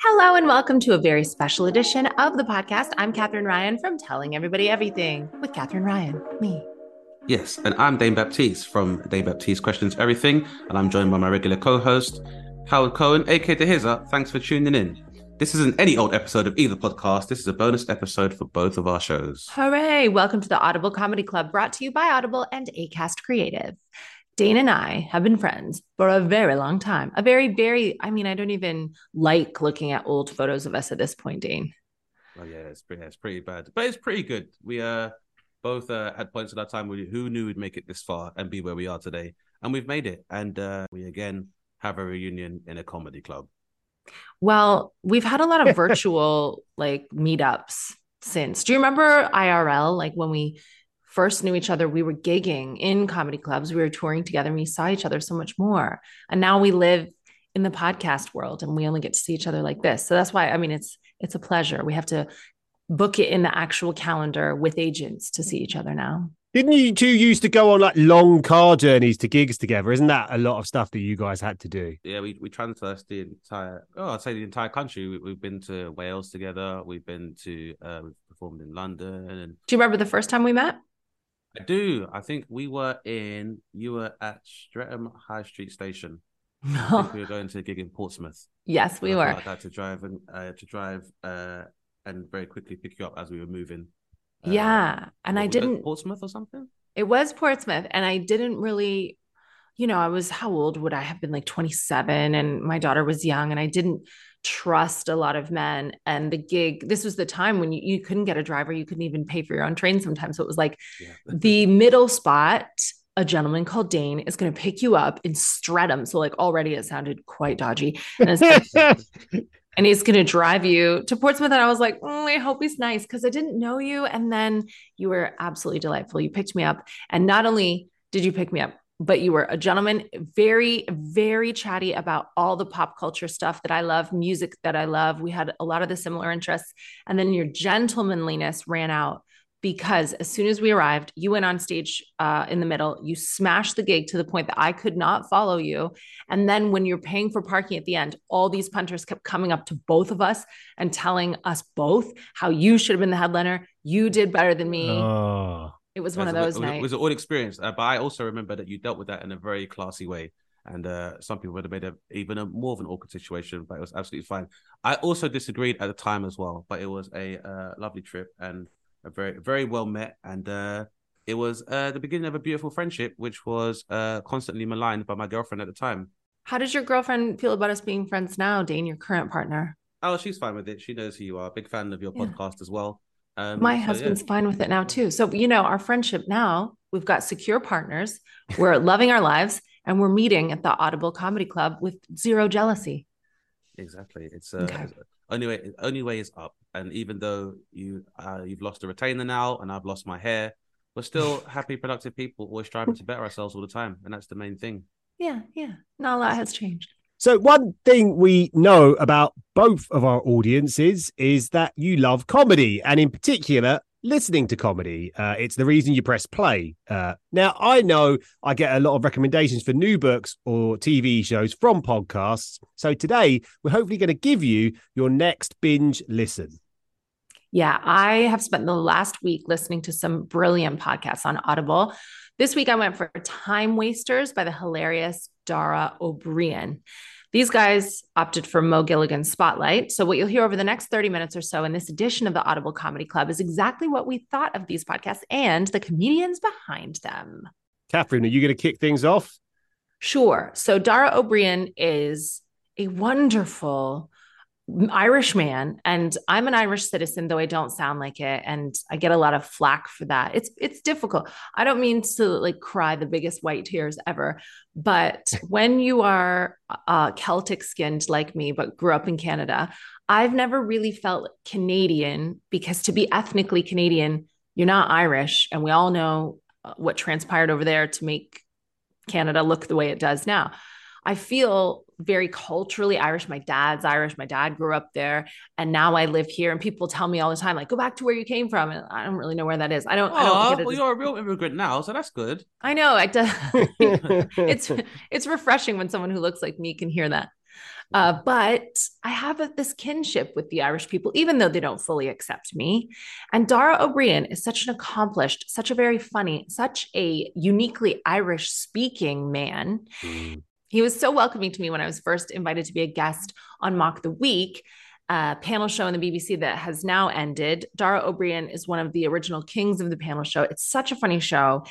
Hello and welcome to a very special edition of the podcast. I'm Katherine Ryan from Telling Everybody Everything with Katherine Ryan, me. Yes, and I'm Dane Baptiste from Dane Baptiste Questions Everything, and I'm joined by my regular co-host, Howard Cohen, aka Dehiza. Thanks for tuning in. This isn't any old episode of either podcast. This is a bonus episode for both of our shows. Hooray! Welcome to the Audible Comedy Club, brought to you by Audible and Acast Creative. Dane and I have been friends for a very long time. A very, very, I mean, I don't even like looking at old photos of us at this point, Dane. Oh, yeah, it's pretty bad. But it's pretty good. We both had points in our time where who knew we'd make it this far and be where we are today. And we've made it. And we, again, have a reunion in a comedy club. Well, we've had a lot of virtual, like, meetups since. Do you remember IRL, like, when we first knew each other, we were gigging in comedy clubs, we were touring together, and we saw each other so much more. And now we live in the podcast world and we only get to see each other like this. So that's why, I mean, it's a pleasure. We have to book it in the actual calendar with agents to see each other now. Didn't you two used to go on like long car journeys to gigs together? Isn't that a lot of stuff that you guys had to do? Yeah, we traversed the entire, I'd say the entire country. We've been to Wales together. We've been to, we've performed in London. And do you remember the first time we met? I do. I think you were at Streatham High Street Station. I think we were going to a gig in Portsmouth. Yes, we were. I had to drive and very quickly pick you up as we were moving. Yeah. And I didn't. Portsmouth or something? It was Portsmouth. And I didn't really, you know, I was, how old would I have been? Like 27. And my daughter was young and I didn't trust a lot of men. And the gig, this was the time when you couldn't get a driver, you couldn't even pay for your own train sometimes. So it was like the middle spot, a gentleman called Dane is going to pick you up in Streatham. So like already it sounded quite dodgy. And, and he's going to drive you to Portsmouth. And I was like, I hope he's nice because I didn't know you. And then you were absolutely delightful. You picked me up. And not only did you pick me up, but you were a gentleman, very, very chatty about all the pop culture stuff that I love, music that I love. We had a lot of the similar interests. And then your gentlemanliness ran out because as soon as we arrived, you went on stage in the middle, you smashed the gig to the point that I could not follow you. And then when you're paying for parking at the end, all these punters kept coming up to both of us and telling us both how you should have been the headliner. You did better than me. It was one of those nights. It was an odd experience, but I also remember that you dealt with that in a very classy way. And some people would have made more of an awkward situation, but it was absolutely fine. I also disagreed at the time as well, but it was a lovely trip and a very, very well met. And it was the beginning of a beautiful friendship, which was constantly maligned by my girlfriend at the time. How does your girlfriend feel about us being friends now, Dane, your current partner? Oh, she's fine with it. She knows who you are. Big fan of your podcast as well. My husband's fine with it now too. So, you know, our friendship now, we've got secure partners, we're loving our lives, and we're meeting at the Audible Comedy Club with zero jealousy. Exactly. It's only way is up. And even though you've lost a retainer now and I've lost my hair, we're still happy, productive people, always striving to better ourselves all the time. And that's the main thing. Yeah. Not a lot has changed. So one thing we know about both of our audiences is that you love comedy, and in particular, listening to comedy. It's the reason you press play. Now, I know I get a lot of recommendations for new books or TV shows from podcasts. So today, we're hopefully going to give you your next binge listen. Yeah, I have spent the last week listening to some brilliant podcasts on Audible. This week, I went for Time Wasters by the hilarious Dara Ó Briain. These guys opted for Mo Gilligan's Spotlight. So what you'll hear over the next 30 minutes or so in this edition of the Audible Comedy Club is exactly what we thought of these podcasts and the comedians behind them. Katherine, are you going to kick things off? Sure. So Dara Ó Briain is a wonderful Irish man, and I'm an Irish citizen, though I don't sound like it, and I get a lot of flack for that. It's difficult. I don't mean to like cry the biggest white tears ever, but when you are Celtic skinned like me, but grew up in Canada, I've never really felt Canadian, because to be ethnically Canadian, you're not Irish, and we all know what transpired over there to make Canada look the way it does now. I feel very culturally Irish. My dad's Irish. My dad grew up there, and now I live here. And people tell me all the time, like, go back to where you came from. And I don't really know where that is. I don't get it. Well, you're a real immigrant now, so that's good. I know. It's refreshing when someone who looks like me can hear that. But I have this kinship with the Irish people, even though they don't fully accept me. And Dara Ó Briain is such an accomplished, such a very funny, such a uniquely Irish speaking man. He was so welcoming to me when I was first invited to be a guest on Mock the Week, a panel show on the BBC that has now ended. Dara Ó Briain is one of the original kings of the panel show. It's such a funny show.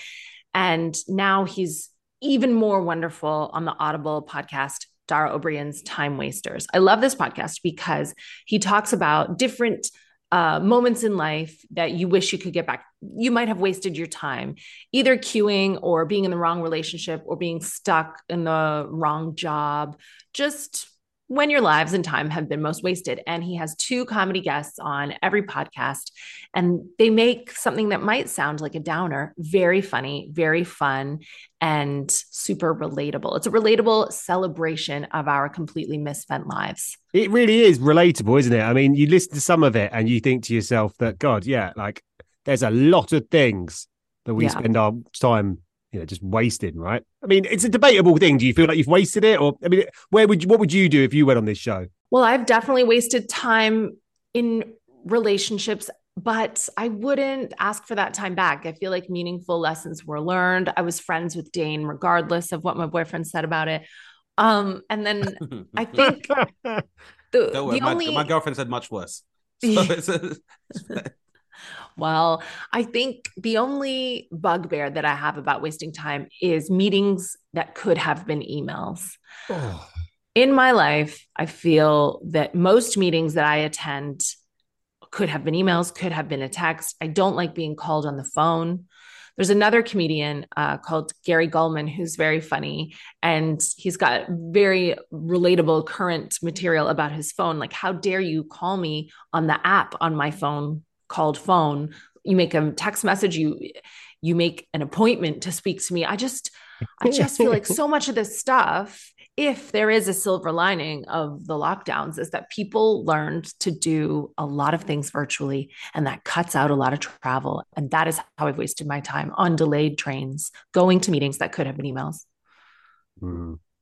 And now he's even more wonderful on the Audible podcast, Dara Ó Briain's Time Wasters. I love this podcast because he talks about different moments in life that you wish you could get back. You might have wasted your time, either queuing or being in the wrong relationship or being stuck in the wrong job, just when your lives and time have been most wasted. And he has two comedy guests on every podcast, and they make something that might sound like a downer very funny, very fun, and super relatable. It's a relatable celebration of our completely misspent lives. It really is relatable, isn't it? I mean, you listen to some of it and you think to yourself that, God, yeah, like there's a lot of things that we spend our time, you know, just wasted, right? I mean, it's a debatable thing. Do you feel like you've wasted it? Or, I mean, what would you do if you went on this show? Well, I've definitely wasted time in relationships, but I wouldn't ask for that time back. I feel like meaningful lessons were learned. I was friends with Dane, regardless of what my boyfriend said about it. And then I think my girlfriend said much worse. So Well, I think the only bugbear that I have about wasting time is meetings that could have been emails. Oh. In my life, I feel that most meetings that I attend could have been emails, could have been a text. I don't like being called on the phone. There's another comedian called Gary Gulman, who's very funny, and he's got very relatable current material about his phone. Like, how dare you call me on the app on my phone called phone? You make a text message, you make an appointment to speak to me. I just feel like so much of this stuff, if there is a silver lining of the lockdowns, is that people learned to do a lot of things virtually, and that cuts out a lot of travel. And that is how I've wasted my time, on delayed trains, going to meetings that could have been emails.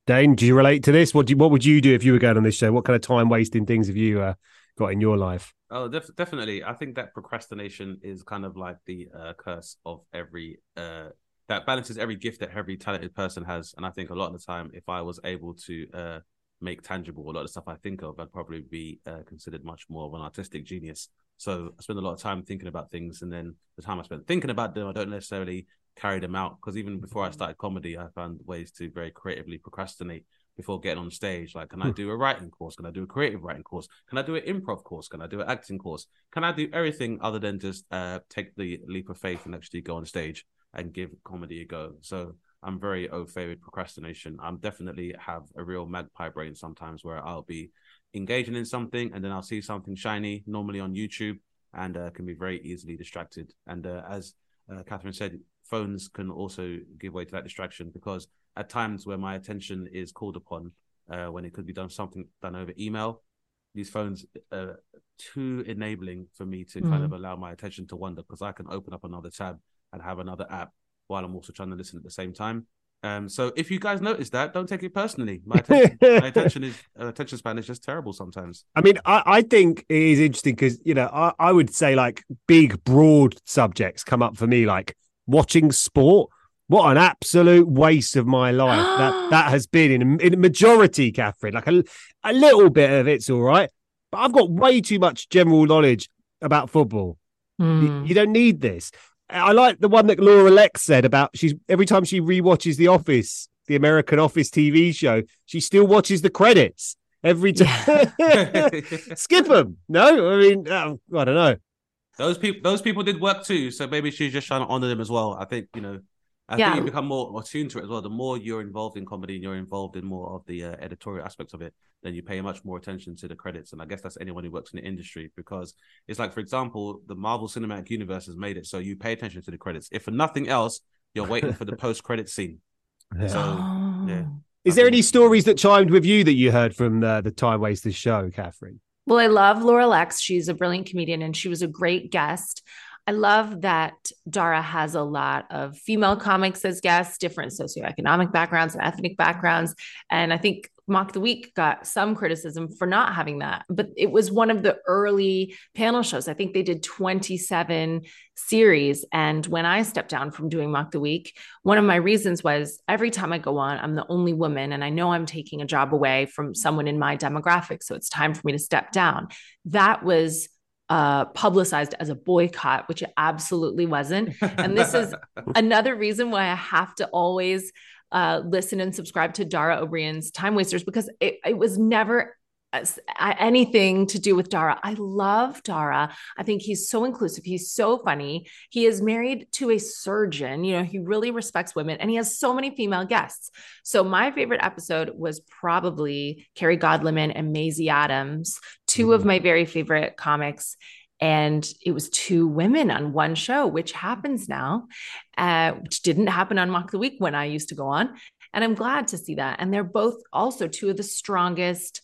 Dane, do you relate to this? What would you do if you were going on this show? What kind of time wasting things have you got in your life? Oh, definitely. I think that procrastination is kind of like the curse of every, that balances every gift that every talented person has. And I think a lot of the time, if I was able to make tangible a lot of stuff I think of, I'd probably be considered much more of an artistic genius. So I spend a lot of time thinking about things, and then the time I spent thinking about them, I don't necessarily carry them out. Because even before I started comedy, I found ways to very creatively procrastinate before getting on stage. Like, can I do a writing course? Can I do a creative writing course? Can I do an improv course? Can I do an acting course? Can I do everything other than just take the leap of faith and actually go on stage and give comedy a go? So I'm very au fait with procrastination. I definitely have a real magpie brain sometimes, where I'll be engaging in something and then I'll see something shiny, normally on YouTube, and can be very easily distracted. And as Katherine said, phones can also give way to that distraction, because at times where my attention is called upon, when it could be done over email, these phones are too enabling for me to kind of allow my attention to wander, because I can open up another tab and have another app while I'm also trying to listen at the same time. So if you guys notice that, don't take it personally. My attention span is just terrible sometimes. I mean, I think it is interesting because, you know, I would say like big, broad subjects come up for me, like watching sport. What an absolute waste of my life that has been in a majority, Katherine. Like a little bit of it's all right, but I've got way too much general knowledge about football. You don't need this. I like the one that Laura Lex said about every time she rewatches The Office, the American Office TV show, she still watches the credits every time. Yeah. Skip them. No, I mean, I don't know. Those people did work too, so maybe she's just trying to honor them as well. I think, you know. I think you become more attuned to it as well. The more you're involved in comedy and you're involved in more of the editorial aspects of it, then you pay much more attention to the credits. And I guess that's anyone who works in the industry, because it's like, for example, the Marvel Cinematic Universe has made it so you pay attention to the credits. If for nothing else, you're waiting for the post-credit scene. Yeah. So, yeah. Is there any stories that chimed with you that you heard from the Time Wasters show, Katherine? Well, I love Laura Lex. She's a brilliant comedian and she was a great guest. I love that Dara has a lot of female comics as guests, different socioeconomic backgrounds and ethnic backgrounds. And I think Mock the Week got some criticism for not having that, but it was one of the early panel shows. I think they did 27 series. And when I stepped down from doing Mock the Week, one of my reasons was every time I go on, I'm the only woman. And I know I'm taking a job away from someone in my demographic. So it's time for me to step down. That was publicized as a boycott, which it absolutely wasn't. And this is another reason why I have to always listen and subscribe to Dara Ó Briain's Time Wasters, because it was never anything to do with Dara. I love Dara. I think he's so inclusive. He's so funny. He is married to a surgeon. You know, he really respects women, and he has so many female guests. So my favorite episode was probably Carrie Godleman and Maisie Adams, two of my very favorite comics. And it was two women on one show, which happens now, which didn't happen on Mock the Week when I used to go on. And I'm glad to see that. And they're both also two of the strongest,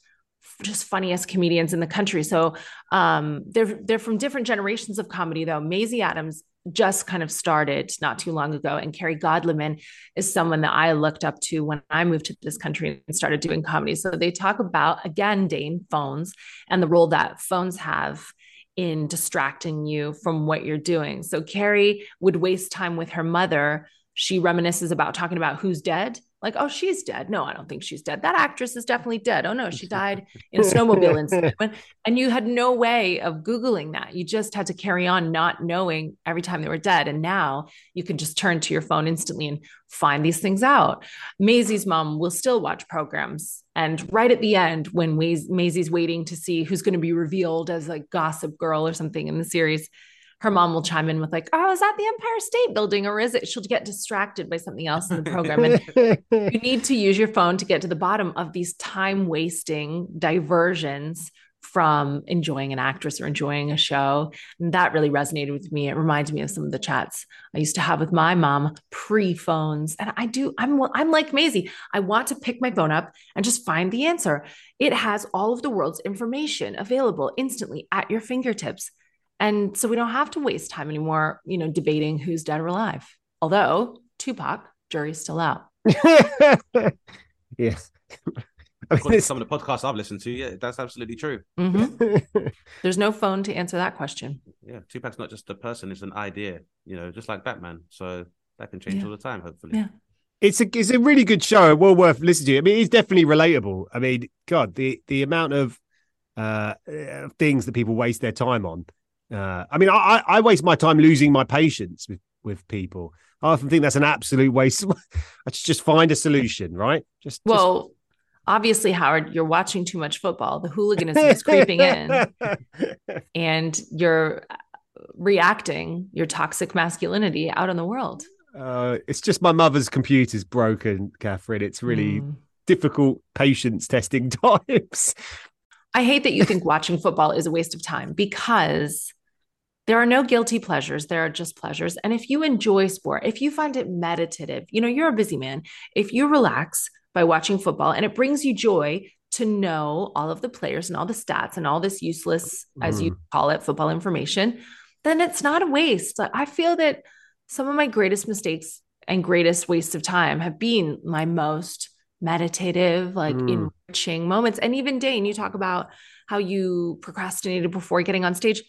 just funniest comedians in the country. So they're from different generations of comedy, though. Maisie Adams just kind of started not too long ago. And Carrie Godleman is someone that I looked up to when I moved to this country and started doing comedy. So they talk about, again, Dane, phones and the role that phones have in distracting you from what you're doing. So Carrie would waste time with her mother. She reminisces about talking about who's dead. Like, oh, she's dead. No, I don't think she's dead. That actress is definitely dead. Oh no, she died in a snowmobile incident. And you had no way of Googling that. You just had to carry on not knowing every time they were dead. And now you can just turn to your phone instantly and find these things out. Maisie's mom will still watch programs. And right at the end, when Maisie's waiting to see who's going to be revealed as like Gossip Girl or something in the series, her mom will chime in with like, oh, is that the Empire State Building? Or is it? She'll get distracted by something else in the program. And you need to use your phone to get to the bottom of these time-wasting diversions from enjoying an actress or enjoying a show. And that really resonated with me. It reminds me of some of the chats I used to have with my mom pre-phones. And I'm like Maisie. I want to pick my phone up and just find the answer. It has all of the world's information available instantly at your fingertips. And so we don't have to waste time anymore, you know, debating who's dead or alive. Although Tupac, jury's still out. Yes. According to some of the podcasts I've listened to, yeah, that's absolutely true. Mm-hmm. There's no phone to answer that question. Yeah, Tupac's not just a person, it's an idea, you know, just like Batman. So that can change all the time, hopefully. Yeah. It's a really good show, well worth listening to. I mean, it's definitely relatable. I mean, God, the amount of things that people waste their time on. I mean, I waste my time losing my patience with people. I often think that's an absolute waste. I just find a solution, right? Well, obviously, Howard, you're watching too much football. The hooliganism is creeping in and you're reacting your toxic masculinity out in the world. It's just my mother's computer's broken, Katherine. It's really difficult patience testing times. I hate that you think watching football is a waste of time, because there are no guilty pleasures. There are just pleasures. And if you enjoy sport, if you find it meditative, you know, you're a busy man. If you relax by watching football and it brings you joy to know all of the players and all the stats and all this useless, as you call it, football information, then it's not a waste. I feel that some of my greatest mistakes and greatest wastes of time have been my most meditative, enriching moments. And even Dane, you talk about how you procrastinated before getting on stage.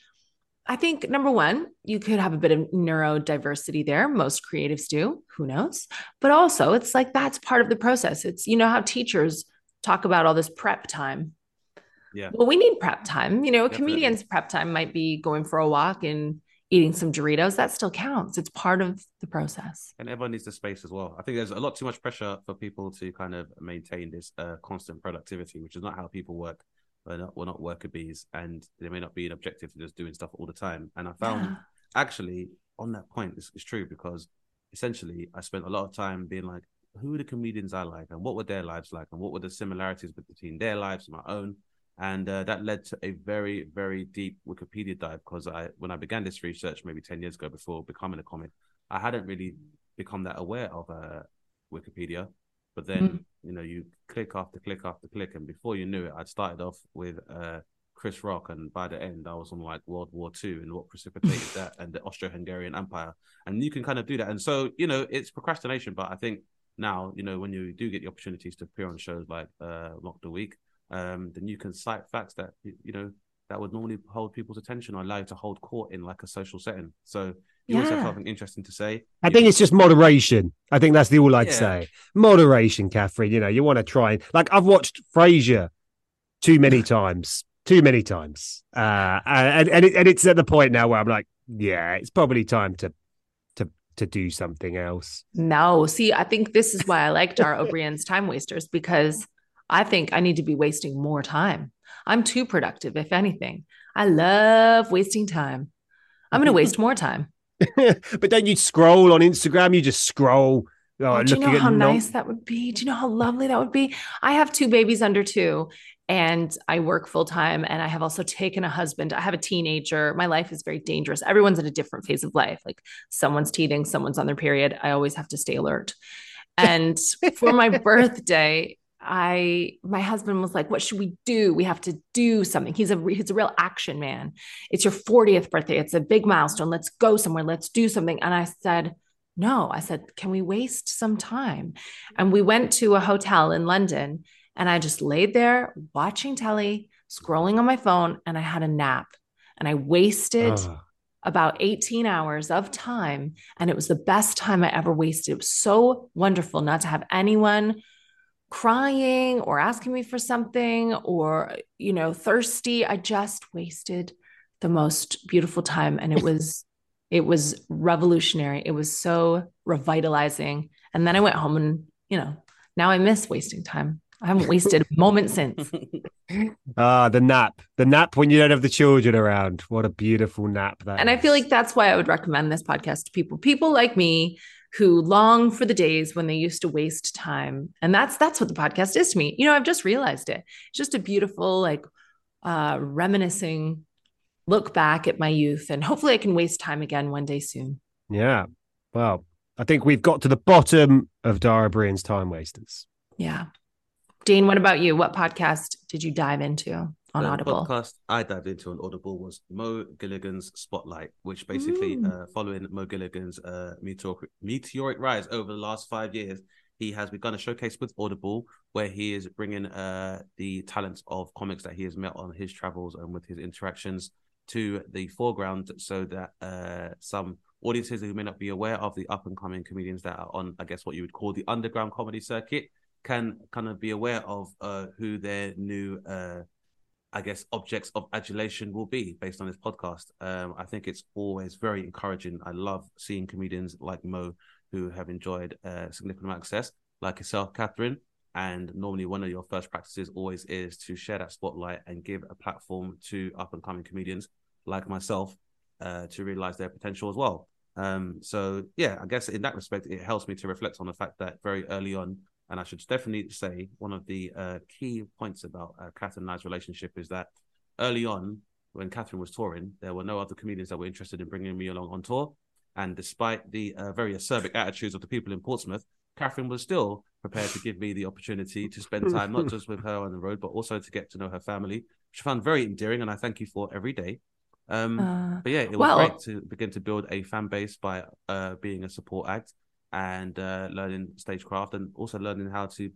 I think, number one, you could have a bit of neurodiversity there. Most creatives do. Who knows? But also, it's like that's part of the process. It's, you know, how teachers talk about all this prep time. Yeah. Well, we need prep time. You know, definitely. A comedian's prep time might be going for a walk and eating some Doritos. That still counts. It's part of the process. And everyone needs the space as well. I think there's a lot too much pressure for people to kind of maintain this constant productivity, which is not how people work. We're not worker bees, and there may not be an objective to just doing stuff all the time. And I found actually on that point, this is true, because essentially I spent a lot of time being like, who are the comedians I like and what were their lives like and what were the similarities between their lives and my own. And that led to a very, very deep Wikipedia dive, because when I began this research maybe 10 years ago before becoming a comic, I hadn't really become that aware of Wikipedia. But then, you know, you click after click after click. And before you knew it, I'd started off with Chris Rock. And by the end, I was on like World War II and what precipitated that and the Austro-Hungarian Empire. And you can kind of do that. And so, you know, it's procrastination. But I think now, you know, when you do get the opportunities to appear on shows like Mock the Week, then you can cite facts that, you know, that would normally hold people's attention or allow you to hold court in like a social setting. So you also have something interesting to say. I think it's just moderation. I think that's the all I'd say. Moderation, Katherine. You know, you want to try and, like, I've watched Frasier too many times. And it's at the point now where I'm like, yeah, it's probably time to do something else. No, see, I think this is why I like Dara Ó Briain's Time Wasters, because I think I need to be wasting more time. I'm too productive, if anything. I love wasting time. I'm going to waste more time. But don't you scroll on Instagram? You just scroll. Oh, do you know how nice that would be? Do you know how lovely that would be? I have 2 babies under 2, and I work full time, and I have also taken a husband. I have a teenager. My life is very dangerous. Everyone's at a different phase of life. Like, someone's teething, someone's on their period. I always have to stay alert. And for my birthday, my husband was like, what should we do? We have to do something. He's a real action man. It's your 40th birthday. It's a big milestone. Let's go somewhere. Let's do something. And I said, no, I said, can we waste some time? And we went to a hotel in London, and I just laid there watching telly, scrolling on my phone, and I had a nap, and I wasted about 18 hours of time. And it was the best time I ever wasted. It was so wonderful not to have anyone crying or asking me for something or, you know, thirsty. I just wasted the most beautiful time. And it was revolutionary. It was so revitalizing. And then I went home, and, you know, now I miss wasting time. I haven't wasted a moment since. The nap when you don't have the children around. What a beautiful nap that is. And I feel like that's why I would recommend this podcast to people. People like me who long for the days when they used to waste time. And that's what the podcast is to me. You know, I've just realized it. It's just a beautiful, like, reminiscing look back at my youth, and hopefully I can waste time again one day soon. Yeah. Well, I think we've got to the bottom of Dara Ó Briain's Time Wasters. Yeah. Dane, what about you? What podcast did you dive into on Audible? The podcast I dived into on Audible was Mo Gilligan's Spotlight, which basically, following Mo Gilligan's meteoric rise over the last 5 years, he has begun a showcase with Audible where he is bringing the talents of comics that he has met on his travels and with his interactions to the foreground, so that some audiences who may not be aware of the up-and-coming comedians that are on, I guess, what you would call the underground comedy circuit, can kind of be aware of who their new, I guess, objects of adulation will be based on this podcast. I think it's always very encouraging. I love seeing comedians like Mo who have enjoyed a significant amount of success, like yourself, Katherine. And normally one of your first practices always is to share that spotlight and give a platform to up-and-coming comedians like myself to realise their potential as well. So, yeah, I guess in that respect, it helps me to reflect on the fact that very early on, and I should definitely say one of the key points about Katherine and I's relationship is that early on, when Katherine was touring, there were no other comedians that were interested in bringing me along on tour. And despite the very acerbic attitudes of the people in Portsmouth, Katherine was still prepared to give me the opportunity to spend time, not just with her on the road, but also to get to know her family, which I found very endearing, and I thank you for every day. But yeah, it was great to begin to build a fan base by being a support act and learning stagecraft, and also learning how to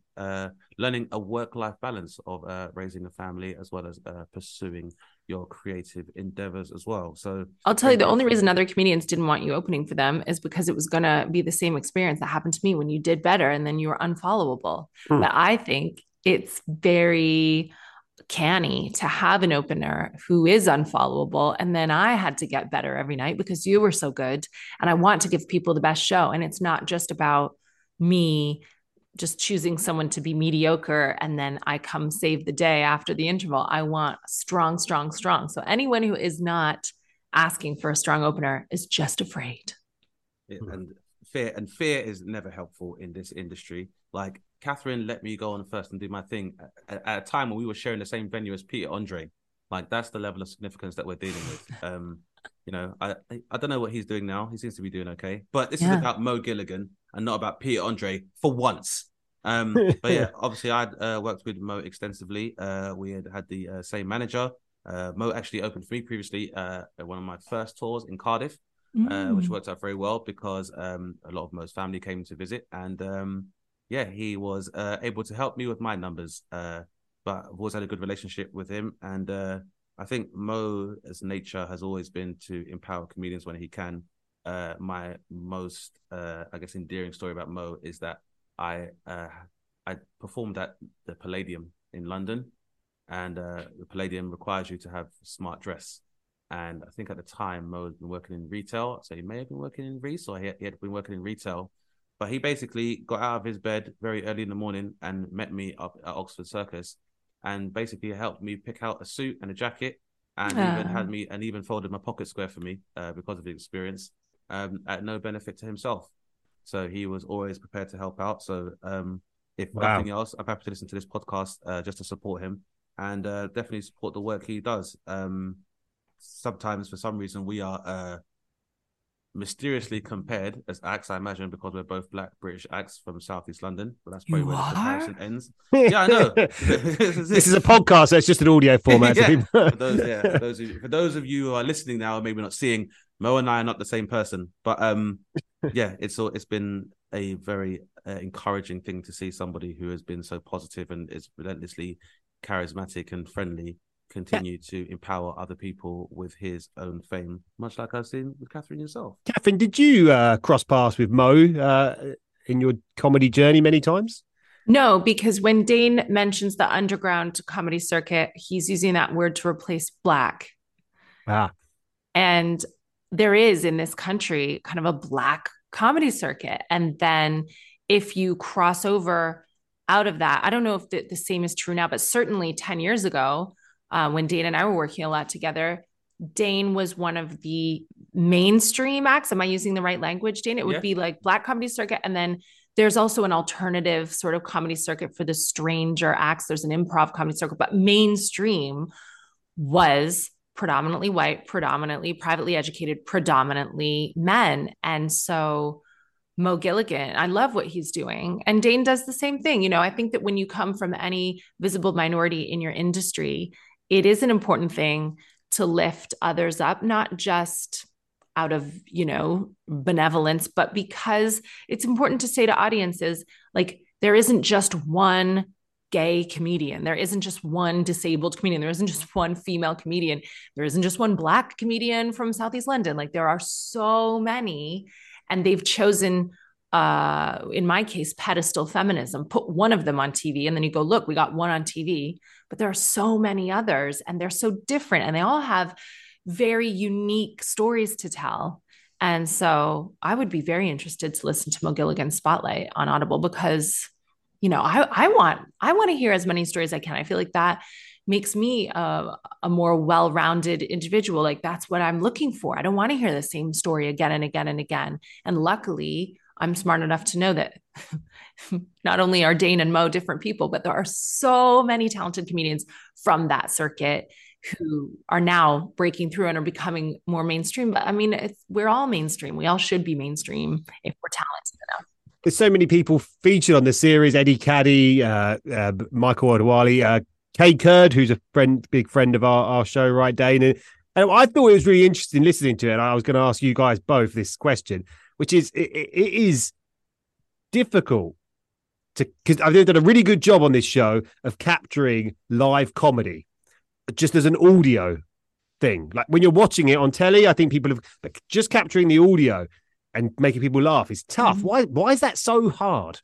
learning a work-life balance of raising a family as well as pursuing your creative endeavors as well. So I'll tell you, the only reason other comedians didn't want you opening for them is because it was going to be the same experience that happened to me when you did better and then you were unfollowable. But I think it's very canny to have an opener who is unfollowable. And then I had to get better every night because you were so good. And I want to give people the best show. And it's not just about me just choosing someone to be mediocre and then I come save the day after the interval. I want strong, strong, strong. So anyone who is not asking for a strong opener is just afraid. And fear is never helpful in this industry. Like, Katherine let me go on first and do my thing at a time when we were sharing the same venue as Peter Andre. Like, that's the level of significance that we're dealing with. You know, I don't know what he's doing now. He seems to be doing okay. But this is about Mo Gilligan and not about Peter Andre for once. But yeah, obviously I'd worked with Mo extensively. We had the same manager. Mo actually opened for me previously at one of my first tours in Cardiff, which worked out very well because a lot of Mo's family came to visit. And yeah, he was able to help me with my numbers. But I've always had a good relationship with him. And I think Mo's nature has always been to empower comedians when he can. My most, I guess, endearing story about Mo is that I performed at the Palladium in London, and the Palladium requires you to have a smart dress. And I think at the time, Mo had been working in retail. So he may have been working in Reese, or he had been working in retail. But he basically got out of his bed very early in the morning and met me up at Oxford Circus, and basically helped me pick out a suit and a jacket, and even had me, and even folded my pocket square for me because of the experience, at no benefit to himself. So he was always prepared to help out. So if nothing else, I'm happy to listen to this podcast just to support him, and definitely support the work he does. Sometimes, for some reason, we are mysteriously compared as acts, I imagine, because we're both Black British acts from Southeast London. But that's probably where the comparison ends. Yeah, I know. This is a podcast, so it's just an audio format. For those of you who are listening now, maybe not seeing, Mo and I are not the same person. But yeah, it's been a very encouraging thing to see somebody who has been so positive and is relentlessly charismatic and friendly continue to empower other people with his own fame, much like I've seen with Katherine yourself. Katherine, did you cross paths with Mo in your comedy journey many times? No, because when Dane mentions the underground comedy circuit, he's using that word to replace Black. And there is in this country kind of a Black comedy circuit. And then if you cross over out of that, I don't know if the same is true now, but certainly 10 years ago, when Dane and I were working a lot together, Dane was one of the mainstream acts. Am I using the right language, Dane? It would be like Black comedy circuit. And then there's also an alternative sort of comedy circuit for the stranger acts. There's an improv comedy circuit, but mainstream was predominantly white, predominantly privately educated, predominantly men. And so Mo Gilligan, I love what he's doing. And Dane does the same thing. You know, I think that when you come from any visible minority in your industry, it is an important thing to lift others up, not just out of, you know, benevolence, but because it's important to say to audiences, like, there isn't just one gay comedian. There isn't just one disabled comedian. There isn't just one female comedian. There isn't just one Black comedian from Southeast London. Like, there are so many, and they've chosen, in my case, pedestal feminism. Put one of them on TV, and then you go, look, we got one on TV, but there are so many others, and they're so different, and they all have very unique stories to tell. And so I would be very interested to listen to Mo Gilligan's Spotlight on Audible, because, you know, I want to hear as many stories as I can. I feel like that makes me a more well-rounded individual. Like, that's what I'm looking for. I don't want to hear the same story again and again and again. And luckily, I'm smart enough to know that not only are Dane and Mo different people, but there are so many talented comedians from that circuit who are now breaking through and are becoming more mainstream. But I mean, we're all mainstream. We all should be mainstream if we're talented enough. There's so many people featured on the series: Eddie Caddy, Michael O'Dowali, Kay Kurd, who's a big friend of our show, right, Dane? And I thought it was really interesting listening to it. And I was going to ask you guys both this question, which is, it is difficult to, because I've done a really good job on this show of capturing live comedy just as an audio thing. Like, when you're watching it on telly, I think people have, like, just capturing the audio and making people laugh is tough. Mm-hmm. Why is that so hard?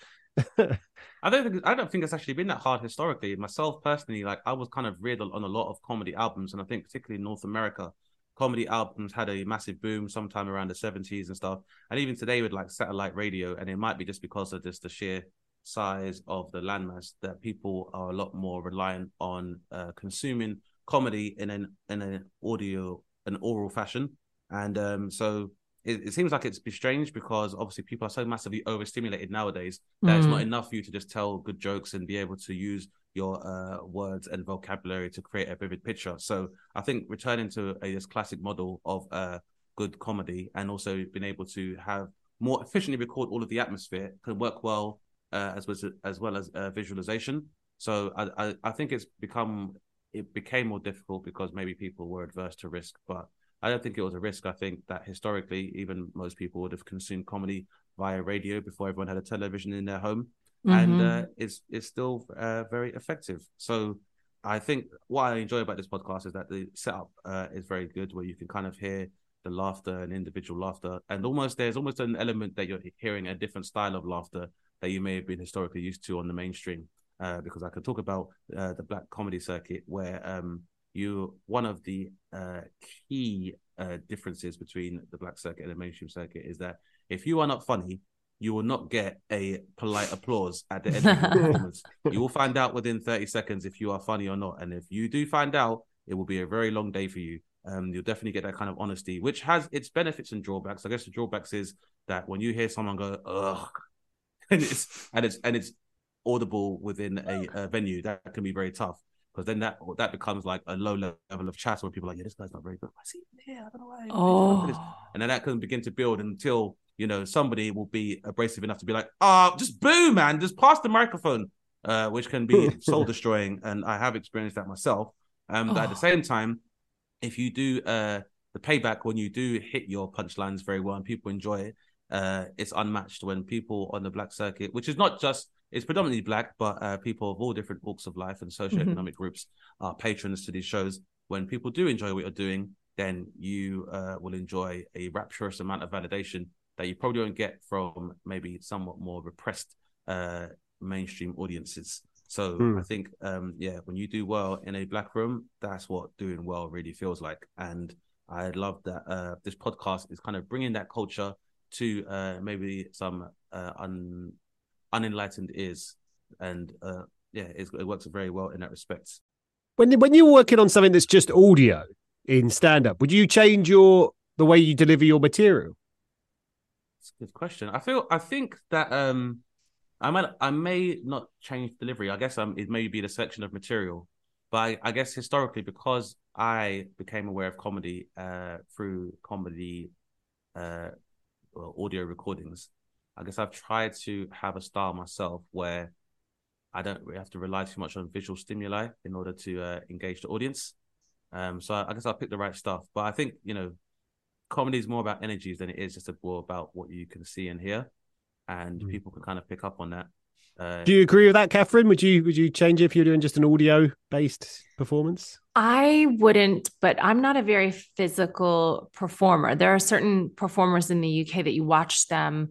I don't think it's actually been that hard historically. Myself personally, like, I was kind of reared on a lot of comedy albums, and I think particularly in North America, comedy albums had a massive boom sometime around the 70s and stuff. And even today with, like, satellite radio, and it might be just because of just the sheer size of the landmass that people are a lot more reliant on consuming comedy in an oral fashion. And so it seems like it's strange, because obviously people are so massively overstimulated nowadays that it's not enough for you to just tell good jokes and be able to use your words and vocabulary to create a vivid picture. So I think returning to this classic model of good comedy, and also being able to have more efficiently record all of the atmosphere, can work well as well as visualization. So I think it became more difficult because maybe people were adverse to risk, but I don't think it was a risk. I think that historically, even most people would have consumed comedy via radio before everyone had a television in their home. and it's still very effective. So I think what I enjoy about this podcast is that the setup is very good, where you can kind of hear the laughter and individual laughter, and almost there's almost an element that you're hearing a different style of laughter that you may have been historically used to on the mainstream. Because I could talk about the black comedy circuit, where one of the key differences between the black circuit and the mainstream circuit is that if you are not funny, you will not get a polite applause at the end of the performance. You will find out within 30 seconds if you are funny or not. And if you do find out, it will be a very long day for you. You'll definitely get that kind of honesty, which has its benefits and drawbacks. I guess the drawbacks is that when you hear someone go, ugh, and it's audible within a venue, that can be very tough, because then that becomes like a low level of chatter where people are like, yeah, this guy's not very good. Why is he here? I don't know why. Oh. And then that can begin to build until, you know, somebody will be abrasive enough to be like, oh, just boo, man, just pass the microphone, which can be soul destroying. And I have experienced that myself. But at the same time, if you do the payback, when you do hit your punchlines very well and people enjoy it, it's unmatched. When people on the black circuit, which is not just, it's predominantly black, but people of all different walks of life and socioeconomic groups are patrons to these shows. When people do enjoy what you're doing, then you will enjoy a rapturous amount of validation that you probably won't get from maybe somewhat more repressed mainstream audiences. So I think, when you do well in a black room, that's what doing well really feels like. And I love that this podcast is kind of bringing that culture to maybe some unenlightened ears, and it works very well in that respect. When you're working on something that's just audio in stand-up, would you change the way you deliver your material? It's a good question. I think that I may not change delivery. I guess it may be the selection of material, but I guess historically, because I became aware of comedy through comedy audio recordings, I guess I've tried to have a style myself where I don't really have to rely too much on visual stimuli in order to engage the audience. So I guess I'll pick the right stuff. But I think, you know, comedy is more about energies than it is just more about what you can see and hear. And people can kind of pick up on that. Do you agree with that, Katherine? Would you change it if you're doing just an audio-based performance? I wouldn't, but I'm not a very physical performer. There are certain performers in the UK that you watch them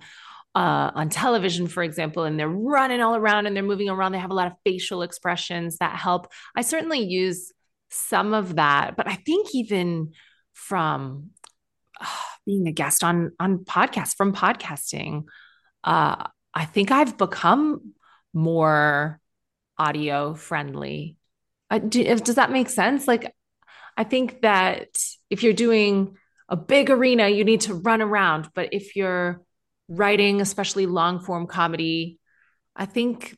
on television, for example, and they're running all around and they're moving around. They have a lot of facial expressions that help. I certainly use some of that, but I think even from being a guest on podcasts, from podcasting, I think I've become more audio friendly. Does that make sense? Like, I think that if you're doing a big arena, you need to run around, but if you're writing, especially long form comedy, I think,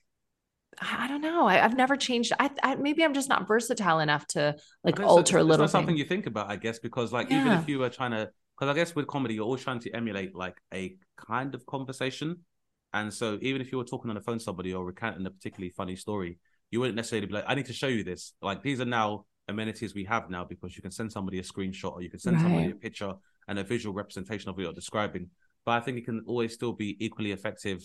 I don't know. I've never changed. Maybe I'm just not versatile enough to like alter a little. That's something you think about, I guess, because like even if you were trying to, because I guess with comedy you're always trying to emulate like a kind of conversation, and so even if you were talking on the phone to somebody or recounting a particularly funny story, you wouldn't necessarily be like, I need to show you this. Like these are now amenities we have now, because you can send somebody a screenshot or you can send somebody a picture and a visual representation of what you're describing. But I think it can always still be equally effective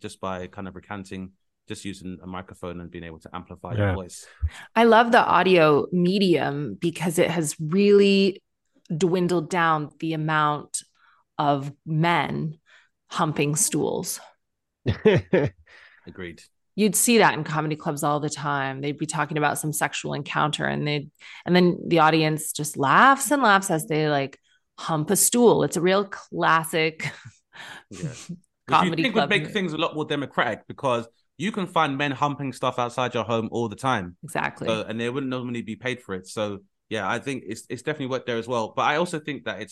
just by kind of recanting, just using a microphone and being able to amplify your voice. I love the audio medium because it has really dwindled down the amount of men humping stools. Agreed. You'd see that in comedy clubs all the time. They'd be talking about some sexual encounter and then the audience just laughs and laughs as they like hump a stool. It's a real classic comedy club. Would make things a lot more democratic, because you can find men humping stuff outside your home all the time. Exactly. And they wouldn't normally be paid for it. So yeah, I think it's definitely worked there as well. But I also think that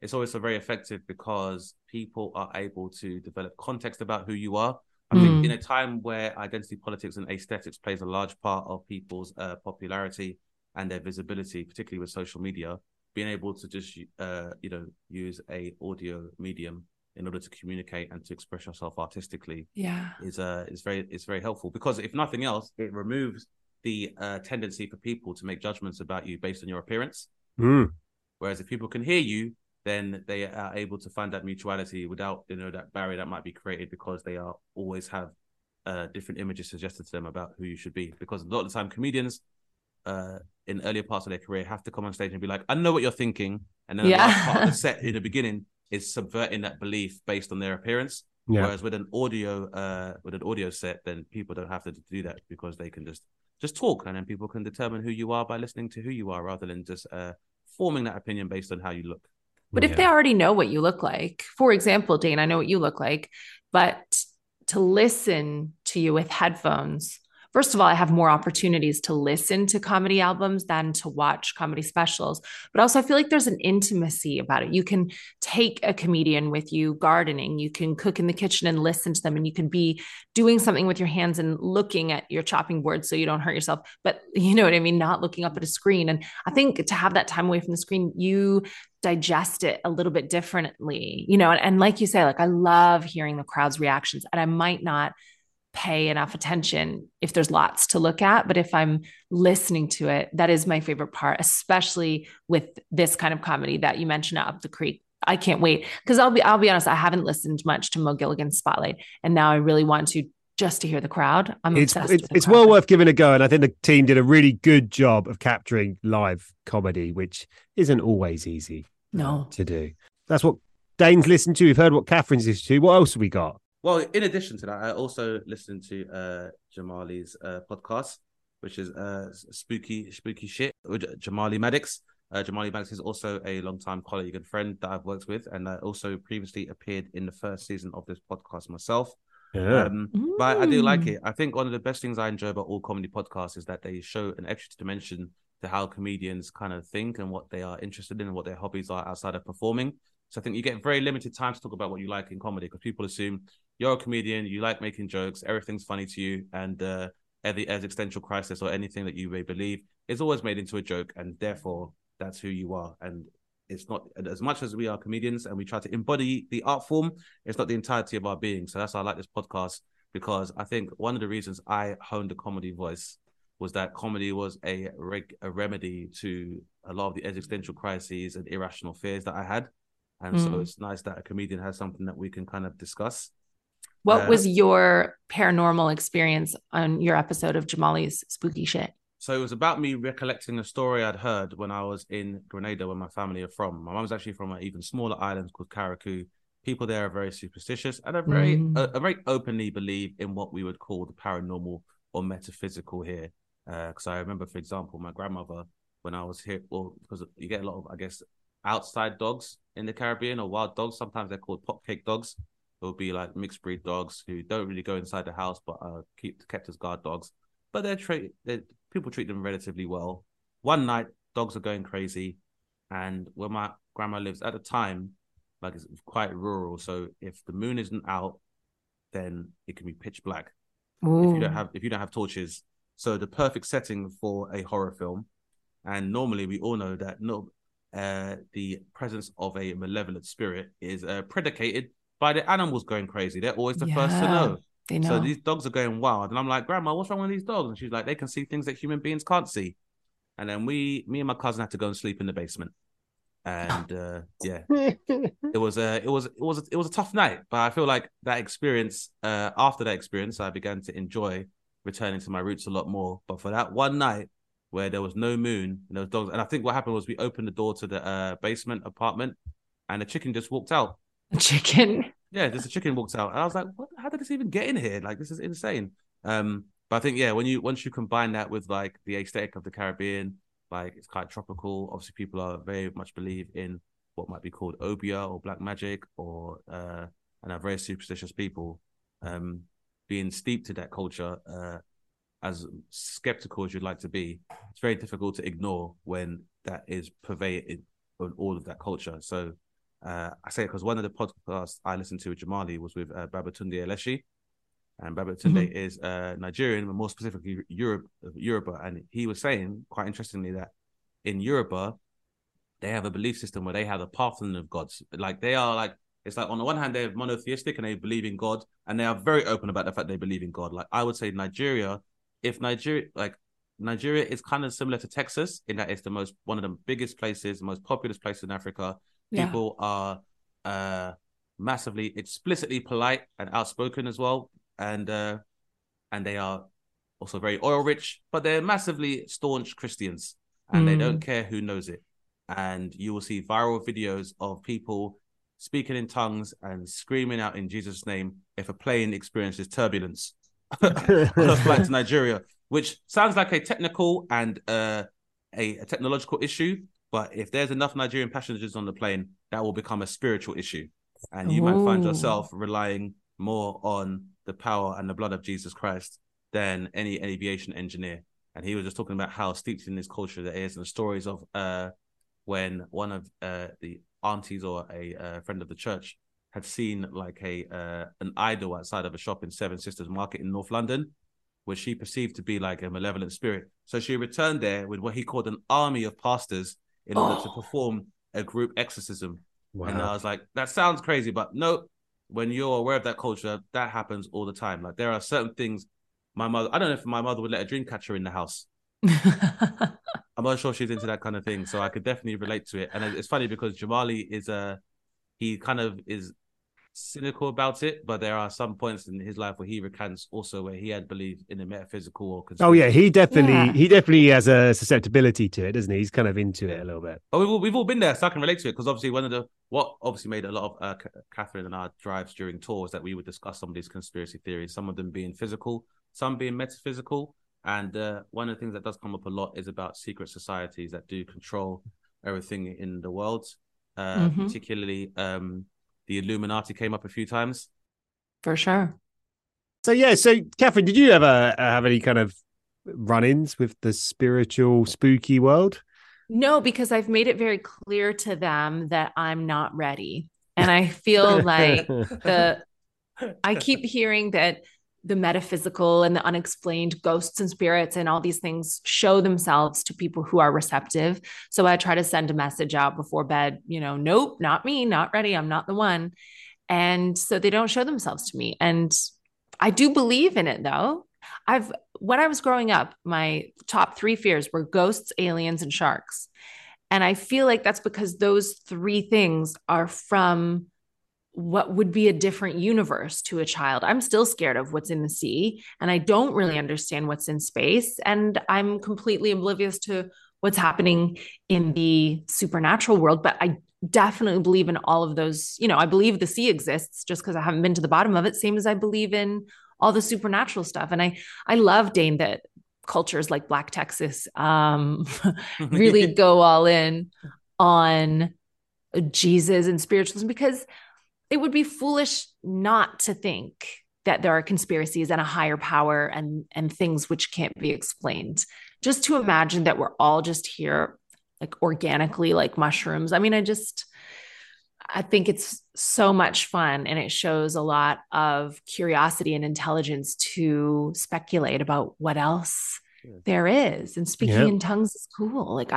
it's always so very effective because people are able to develop context about who you are. I think in a time where identity politics and aesthetics plays a large part of people's popularity and their visibility, particularly with social media, being able to just, use a audio medium in order to communicate and to express yourself artistically is very helpful, because if nothing else, it removes the tendency for people to make judgments about you based on your appearance. Whereas if people can hear you, then they are able to find that mutuality without, you know, that barrier that might be created because they are always have different images suggested to them about who you should be. Because a lot of the time comedians in earlier parts of their career have to come on stage and be like, I know what you're thinking. And then the last part of the set in the beginning is subverting that belief based on their appearance. Yeah. Whereas with an audio set, then people don't have to do that because they can just talk, and then people can determine who you are by listening to who you are rather than just forming that opinion based on how you look. But if they already know what you look like, for example, Dane, I know what you look like, but to listen to you with headphones, first of all, I have more opportunities to listen to comedy albums than to watch comedy specials. But also I feel like there's an intimacy about it. You can take a comedian with you gardening. You can cook in the kitchen and listen to them. And you can be doing something with your hands and looking at your chopping board so you don't hurt yourself. But you know what I mean? Not looking up at a screen. And I think to have that time away from the screen, you digest it a little bit differently, you know? And like you say, like, I love hearing the crowd's reactions, and I might not pay enough attention if there's lots to look at, but if I'm listening to it, that is my favorite part, especially with this kind of comedy that you mentioned, Up the Creek. I can't wait. Cause I'll be honest. I haven't listened much to Mo Gilligan's Spotlight, and now I really want to, just to hear the crowd. It's well worth giving a go. And I think the team did a really good job of capturing live comedy, which isn't always easy to do. That's what Dane's listened to. We've heard what Catherine's listened to. What else have we got? Well, in addition to that, I also listened to Jamali's podcast, which is Spooky Shit with Jamali Maddox. Jamali Maddox is also a longtime colleague and friend that I've worked with, and I also previously appeared in the first season of this podcast myself. Yeah. But I do like it. I think one of the best things I enjoy about all comedy podcasts is that they show an extra dimension to how comedians kind of think and what they are interested in and what their hobbies are outside of performing. So I think you get very limited time to talk about what you like in comedy, because people assume you're a comedian, you like making jokes, everything's funny to you, and every existential crisis or anything that you may believe is always made into a joke, and therefore that's who you are. And it's not, as much as we are comedians and we try to embody the art form, it's not the entirety of our being. So that's why I like this podcast, because I think one of the reasons I honed the comedy voice was that comedy was a remedy to a lot of the existential crises and irrational fears that I had. And so it's nice that a comedian has something that we can kind of discuss. What was your paranormal experience on your episode of Jamali's Spooky Shit? So it was about me recollecting a story I'd heard when I was in Grenada, where my family are from. My mum's actually from an even smaller island called Caracou. People there are very superstitious and are very openly believe in what we would call the paranormal or metaphysical here. Because I remember, for example, my grandmother, when I was here, well, because you get a lot of, I guess, outside dogs in the Caribbean, or wild dogs. Sometimes they're called popcake dogs. It'll be like mixed breed dogs who don't really go inside the house, but are kept as guard dogs. But people treat them relatively well. One night, dogs are going crazy, and where my grandma lives at the time, like, it's quite rural. So if the moon isn't out, then it can be pitch black. Ooh. If you don't have torches. So the perfect setting for a horror film. And normally we all know that the presence of a malevolent spirit is predicated by the animals going crazy. They're always the first to know. They know. So these dogs are going wild, and I'm like, Grandma, what's wrong with these dogs? And she's like, they can see things that human beings can't see. And then me and my cousin had to go and sleep in the basement. And it was a tough night, but I feel like that experience. After that experience, I began to enjoy returning to my roots a lot more. But for that one night, where there was no moon and those dogs. And I think what happened was we opened the door to the basement apartment, and a chicken just walked out. A chicken? Yeah, just a chicken walked out. And I was like, what? How did this even get in here? Like, this is insane. But I think, once you combine that with, like, the aesthetic of the Caribbean, like, it's quite tropical. Obviously, people are very much believe in what might be called obia or black magic, or and are very superstitious people. Being steeped in that culture, as skeptical as you'd like to be, it's very difficult to ignore when that is pervaded on all of that culture. So I say it because one of the podcasts I listened to with Jamali was with Babatunde Eleshi, and Babatunde is Nigerian, but more specifically Yoruba. And he was saying, quite interestingly, that in Yoruba, they have a belief system where they have a pantheon of gods. Like, they are like, it's like, on the one hand, they're monotheistic and they believe in God, and they are very open about the fact they believe in God. Like, I would say Nigeria is kind of similar to Texas in that it's one of the biggest places, most populous places in Africa. People are massively explicitly polite and outspoken as well, and they are also very oil rich, but they're massively staunch Christians, and they don't care who knows it. And you will see viral videos of people speaking in tongues and screaming out in Jesus' name if a plane experiences turbulence on a flight to Nigeria, which sounds like a technical and a technological issue. But if there's enough Nigerian passengers on the plane, that will become a spiritual issue. And you might find yourself relying more on the power and the blood of Jesus Christ than any aviation engineer. And he was just talking about how steeped in this culture there is, and the stories of when one of the aunties or a friend of the church had seen like an idol outside of a shop in Seven Sisters Market in North London, which she perceived to be like a malevolent spirit. So she returned there with what he called an army of pastors in order to perform a group exorcism. Wow. And I was like, that sounds crazy, but no, when you're aware of that culture, that happens all the time. Like there are certain things my mother, I don't know if my mother would let a dream catcher in the house. I'm not sure she's into that kind of thing. So I could definitely relate to it. And it's funny because Jamali is he kind of is cynical about it, but there are some points in his life where he recants also where he had believed in the metaphysical or he definitely has a susceptibility to it, doesn't he? He's kind of into it a little bit. But we've all been there, so I can relate to it, because obviously what made a lot of Katherine and our drives during tours that we would discuss some of these conspiracy theories, some of them being physical, some being metaphysical. And one of the things that does come up a lot is about secret societies that do control everything in the world, particularly the Illuminati came up a few times. For sure. So, yeah. So, Katherine, did you ever have any kind of run-ins with the spiritual, spooky world? No, because I've made it very clear to them that I'm not ready. And I feel like I keep hearing that the metaphysical and the unexplained, ghosts and spirits and all these things show themselves to people who are receptive. So I try to send a message out before bed, nope, not me, not ready. I'm not the one. And so they don't show themselves to me. And I do believe in it though. When I was growing up, my top three fears were ghosts, aliens, and sharks. And I feel like that's because those three things are from what would be a different universe to a child. I'm still scared of what's in the sea, and I don't really understand what's in space, and I'm completely oblivious to what's happening in the supernatural world. But I definitely believe in all of those. I believe the sea exists just because I haven't been to the bottom of it, same as I believe in all the supernatural stuff. And I love, Dane, that cultures like Black Texas really go all in on Jesus and spiritualism, because it would be foolish not to think that there are conspiracies and a higher power and things which can't be explained. Just to imagine that we're all just here like organically, like mushrooms. I mean, I think it's so much fun, and it shows a lot of curiosity and intelligence to speculate about what else there is. And speaking in tongues is cool. Like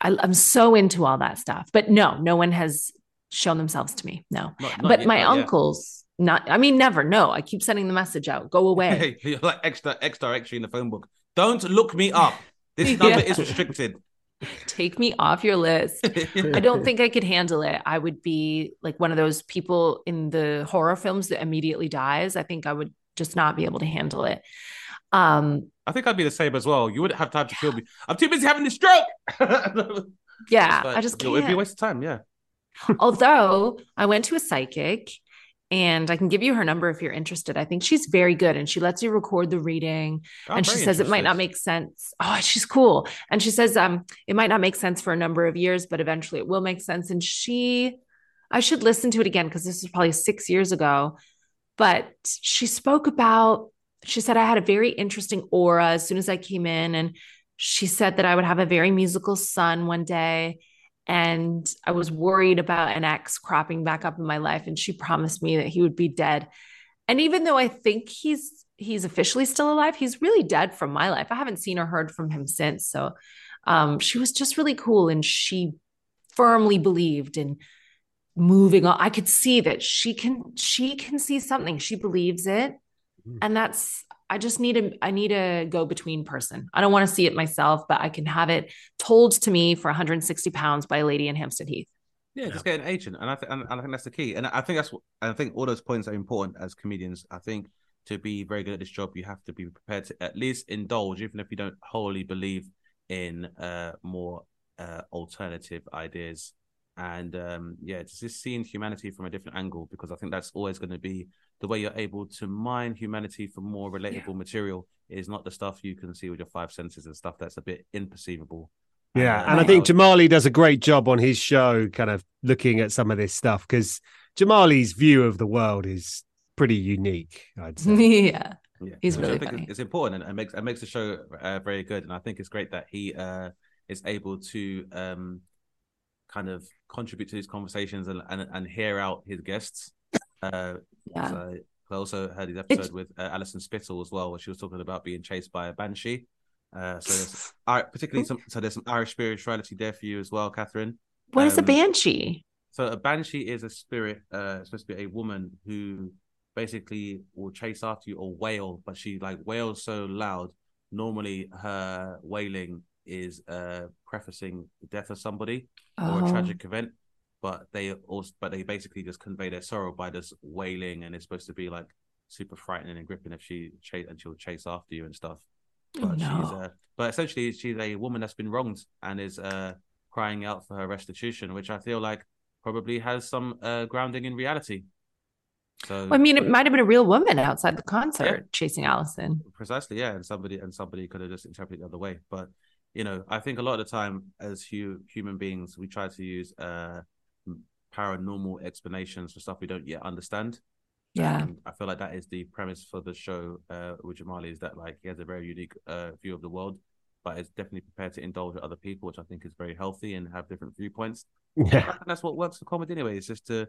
I'm so into all that stuff, but no one has shown themselves to me. No, not but yet, my uncles, yet. Not, I mean, never. No, I keep sending the message out. Go away. You're like extra actually in the phone book. Don't look me up. This number is restricted. Take me off your list. I don't think I could handle it. I would be like one of those people in the horror films that immediately dies. I think I would just not be able to handle it. I think I'd be the same as well. You wouldn't have time to kill me. I'm too busy having a stroke. I just can't. It'd be a waste of time. Yeah. Although I went to a psychic, and I can give you her number if you're interested. I think she's very good, and she lets you record the reading, and she says it might not make sense. Oh, she's cool. And she says, it might not make sense for a number of years, but eventually it will make sense. And I should listen to it again, because this was probably 6 years ago, but she said I had a very interesting aura as soon as I came in. And she said that I would have a very musical son one day. And I was worried about an ex cropping back up in my life, and she promised me that he would be dead. And even though I think he's officially still alive, he's really dead from my life. I haven't seen or heard from him since. So she was just really cool, and she firmly believed in moving on. I could see that she can see something. She believes it. And I need a go-between person. I don't want to see it myself, but I can have it told to me for £160 by a lady in Hampstead Heath. Yeah, just get an agent, and I think that's the key. And I think all those points are important as comedians. I think to be very good at this job, you have to be prepared to at least indulge, even if you don't wholly believe in more alternative ideas. And just seeing humanity from a different angle, because I think that's always going to be the way you're able to mine humanity for more relatable material. Is not the stuff you can see with your five senses and stuff that's a bit imperceivable. Yeah, and I think Jamali does a great job on his show kind of looking at some of this stuff, because Jamali's view of the world is pretty unique, I'd say. Yeah. He's really funny. It's important, and it makes the show very good. And I think it's great that he is able to kind of contribute to these conversations and hear out his guests. So I also heard his episode with Alison Spittle as well, where she was talking about being chased by a banshee. There's some Irish spirituality there for you as well, Catherine. What is a banshee? So a banshee is a spirit, supposed to be a woman who basically will chase after you or wail, but she like wails so loud. Normally, her wailing is prefacing the death of somebody or a tragic event. But they basically just convey their sorrow by this wailing, and it's supposed to be like super frightening and gripping she'll chase after you and stuff. But but essentially she's a woman that's been wronged and is crying out for her restitution, which I feel like probably has some grounding in reality. So it might have been a real woman outside the concert chasing Alison. Precisely, yeah, and somebody could have just interpreted it the other way. But I think a lot of the time as human beings we try to use paranormal explanations for stuff we don't yet understand. And I feel like that is the premise for the show with Jamali, is that like he has a very unique view of the world, but is definitely prepared to indulge with other people, which I think is very healthy, and have different viewpoints. And that's what works for comedy anyway. It's just to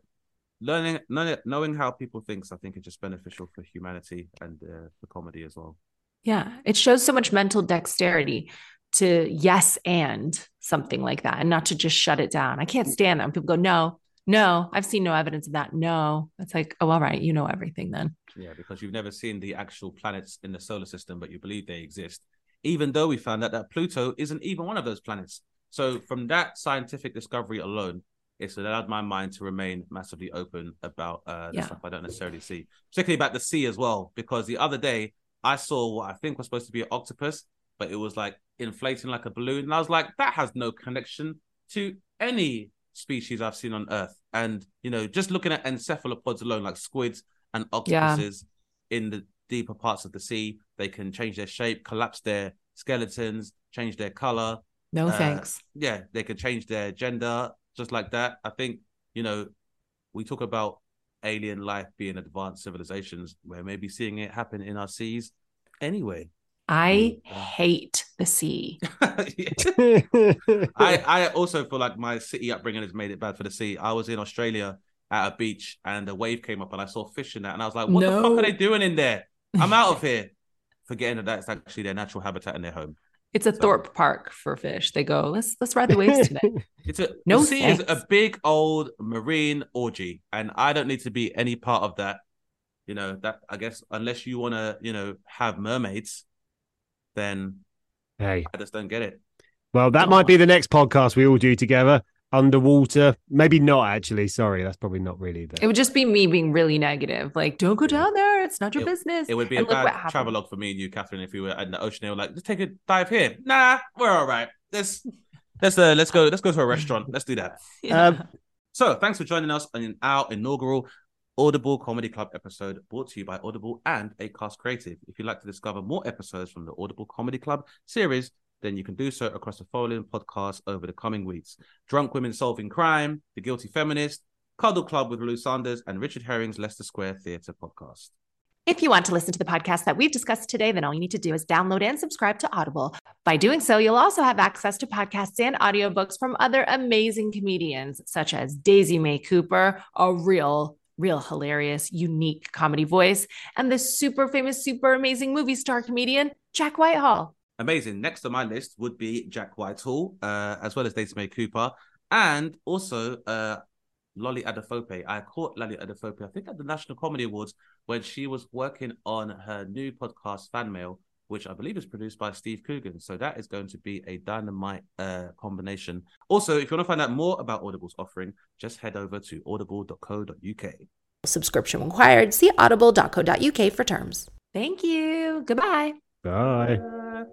knowing how people think. I think it's just beneficial for humanity and for comedy as well. Yeah, it shows so much mental dexterity to yes and something like that, and not to just shut it down. I can't stand that. People go, no, I've seen no evidence of that. No. It's like, oh, all right, you know everything then. Yeah, because you've never seen the actual planets in the solar system, but you believe they exist, even though we found out that Pluto isn't even one of those planets. So from that scientific discovery alone, it's allowed my mind to remain massively open about the stuff I don't necessarily see, particularly about the sea as well, because the other day I saw what I think was supposed to be an octopus, but it was like inflating like a balloon. And I was like, that has no connection to any species I've seen on Earth. And, just looking at cephalopods alone, like squids and octopuses in the deeper parts of the sea, they can change their shape, collapse their skeletons, change their color. No thanks. Yeah, they can change their gender just like that. I think, we talk about alien life being advanced civilizations, where maybe seeing it happen in our seas anyway. I hate the sea. I also feel like my city upbringing has made it bad for the sea. I was in Australia at a beach and a wave came up and I saw fish in that. And I was like, what the fuck are they doing in there? I'm out of here. Forgetting that that's actually their natural habitat and their home. It's a Thorpe Park for fish. They go, let's ride the waves today. The sea is a big old marine orgy. And I don't need to be any part of that. That I guess unless you want to, have mermaids, then hey, I just don't get it. Well, that might be the next podcast we all do together. Underwater. Maybe not, actually. Sorry, that's probably not really there. It would just be me being really negative. Like, don't go down there. It's not your business. It would be a bad travelogue for me and you, Catherine, if we were in the ocean. They were like, let's take a dive here. Nah, we're all right. Let's go to a restaurant. Let's do that. So thanks for joining us on our inaugural Audible Comedy Club episode, brought to you by Audible and Acast Creative. If you'd like to discover more episodes from the Audible Comedy Club series, then you can do so across the following podcasts over the coming weeks: Drunk Women Solving Crime, The Guilty Feminist, Cuddle Club with Lou Sanders, and Richard Herring's Leicester Square Theatre podcast. If you want to listen to the podcast that we've discussed today, then all you need to do is download and subscribe to Audible. By doing so, you'll also have access to podcasts and audiobooks from other amazing comedians, such as Daisy May Cooper, a real hilarious, unique comedy voice, and the super famous, super amazing movie star comedian, Jack Whitehall. Amazing. Next on my list would be Jack Whitehall, as well as Daisy May Cooper, and also Lolly Adafope. I caught Lolly Adafope, I think, at the National Comedy Awards when she was working on her new podcast, Fan Mail, which I believe is produced by Steve Coogan. So that is going to be a dynamite combination. Also, if you want to find out more about Audible's offering, just head over to audible.co.uk. Subscription required. See audible.co.uk for terms. Thank you. Goodbye. Bye.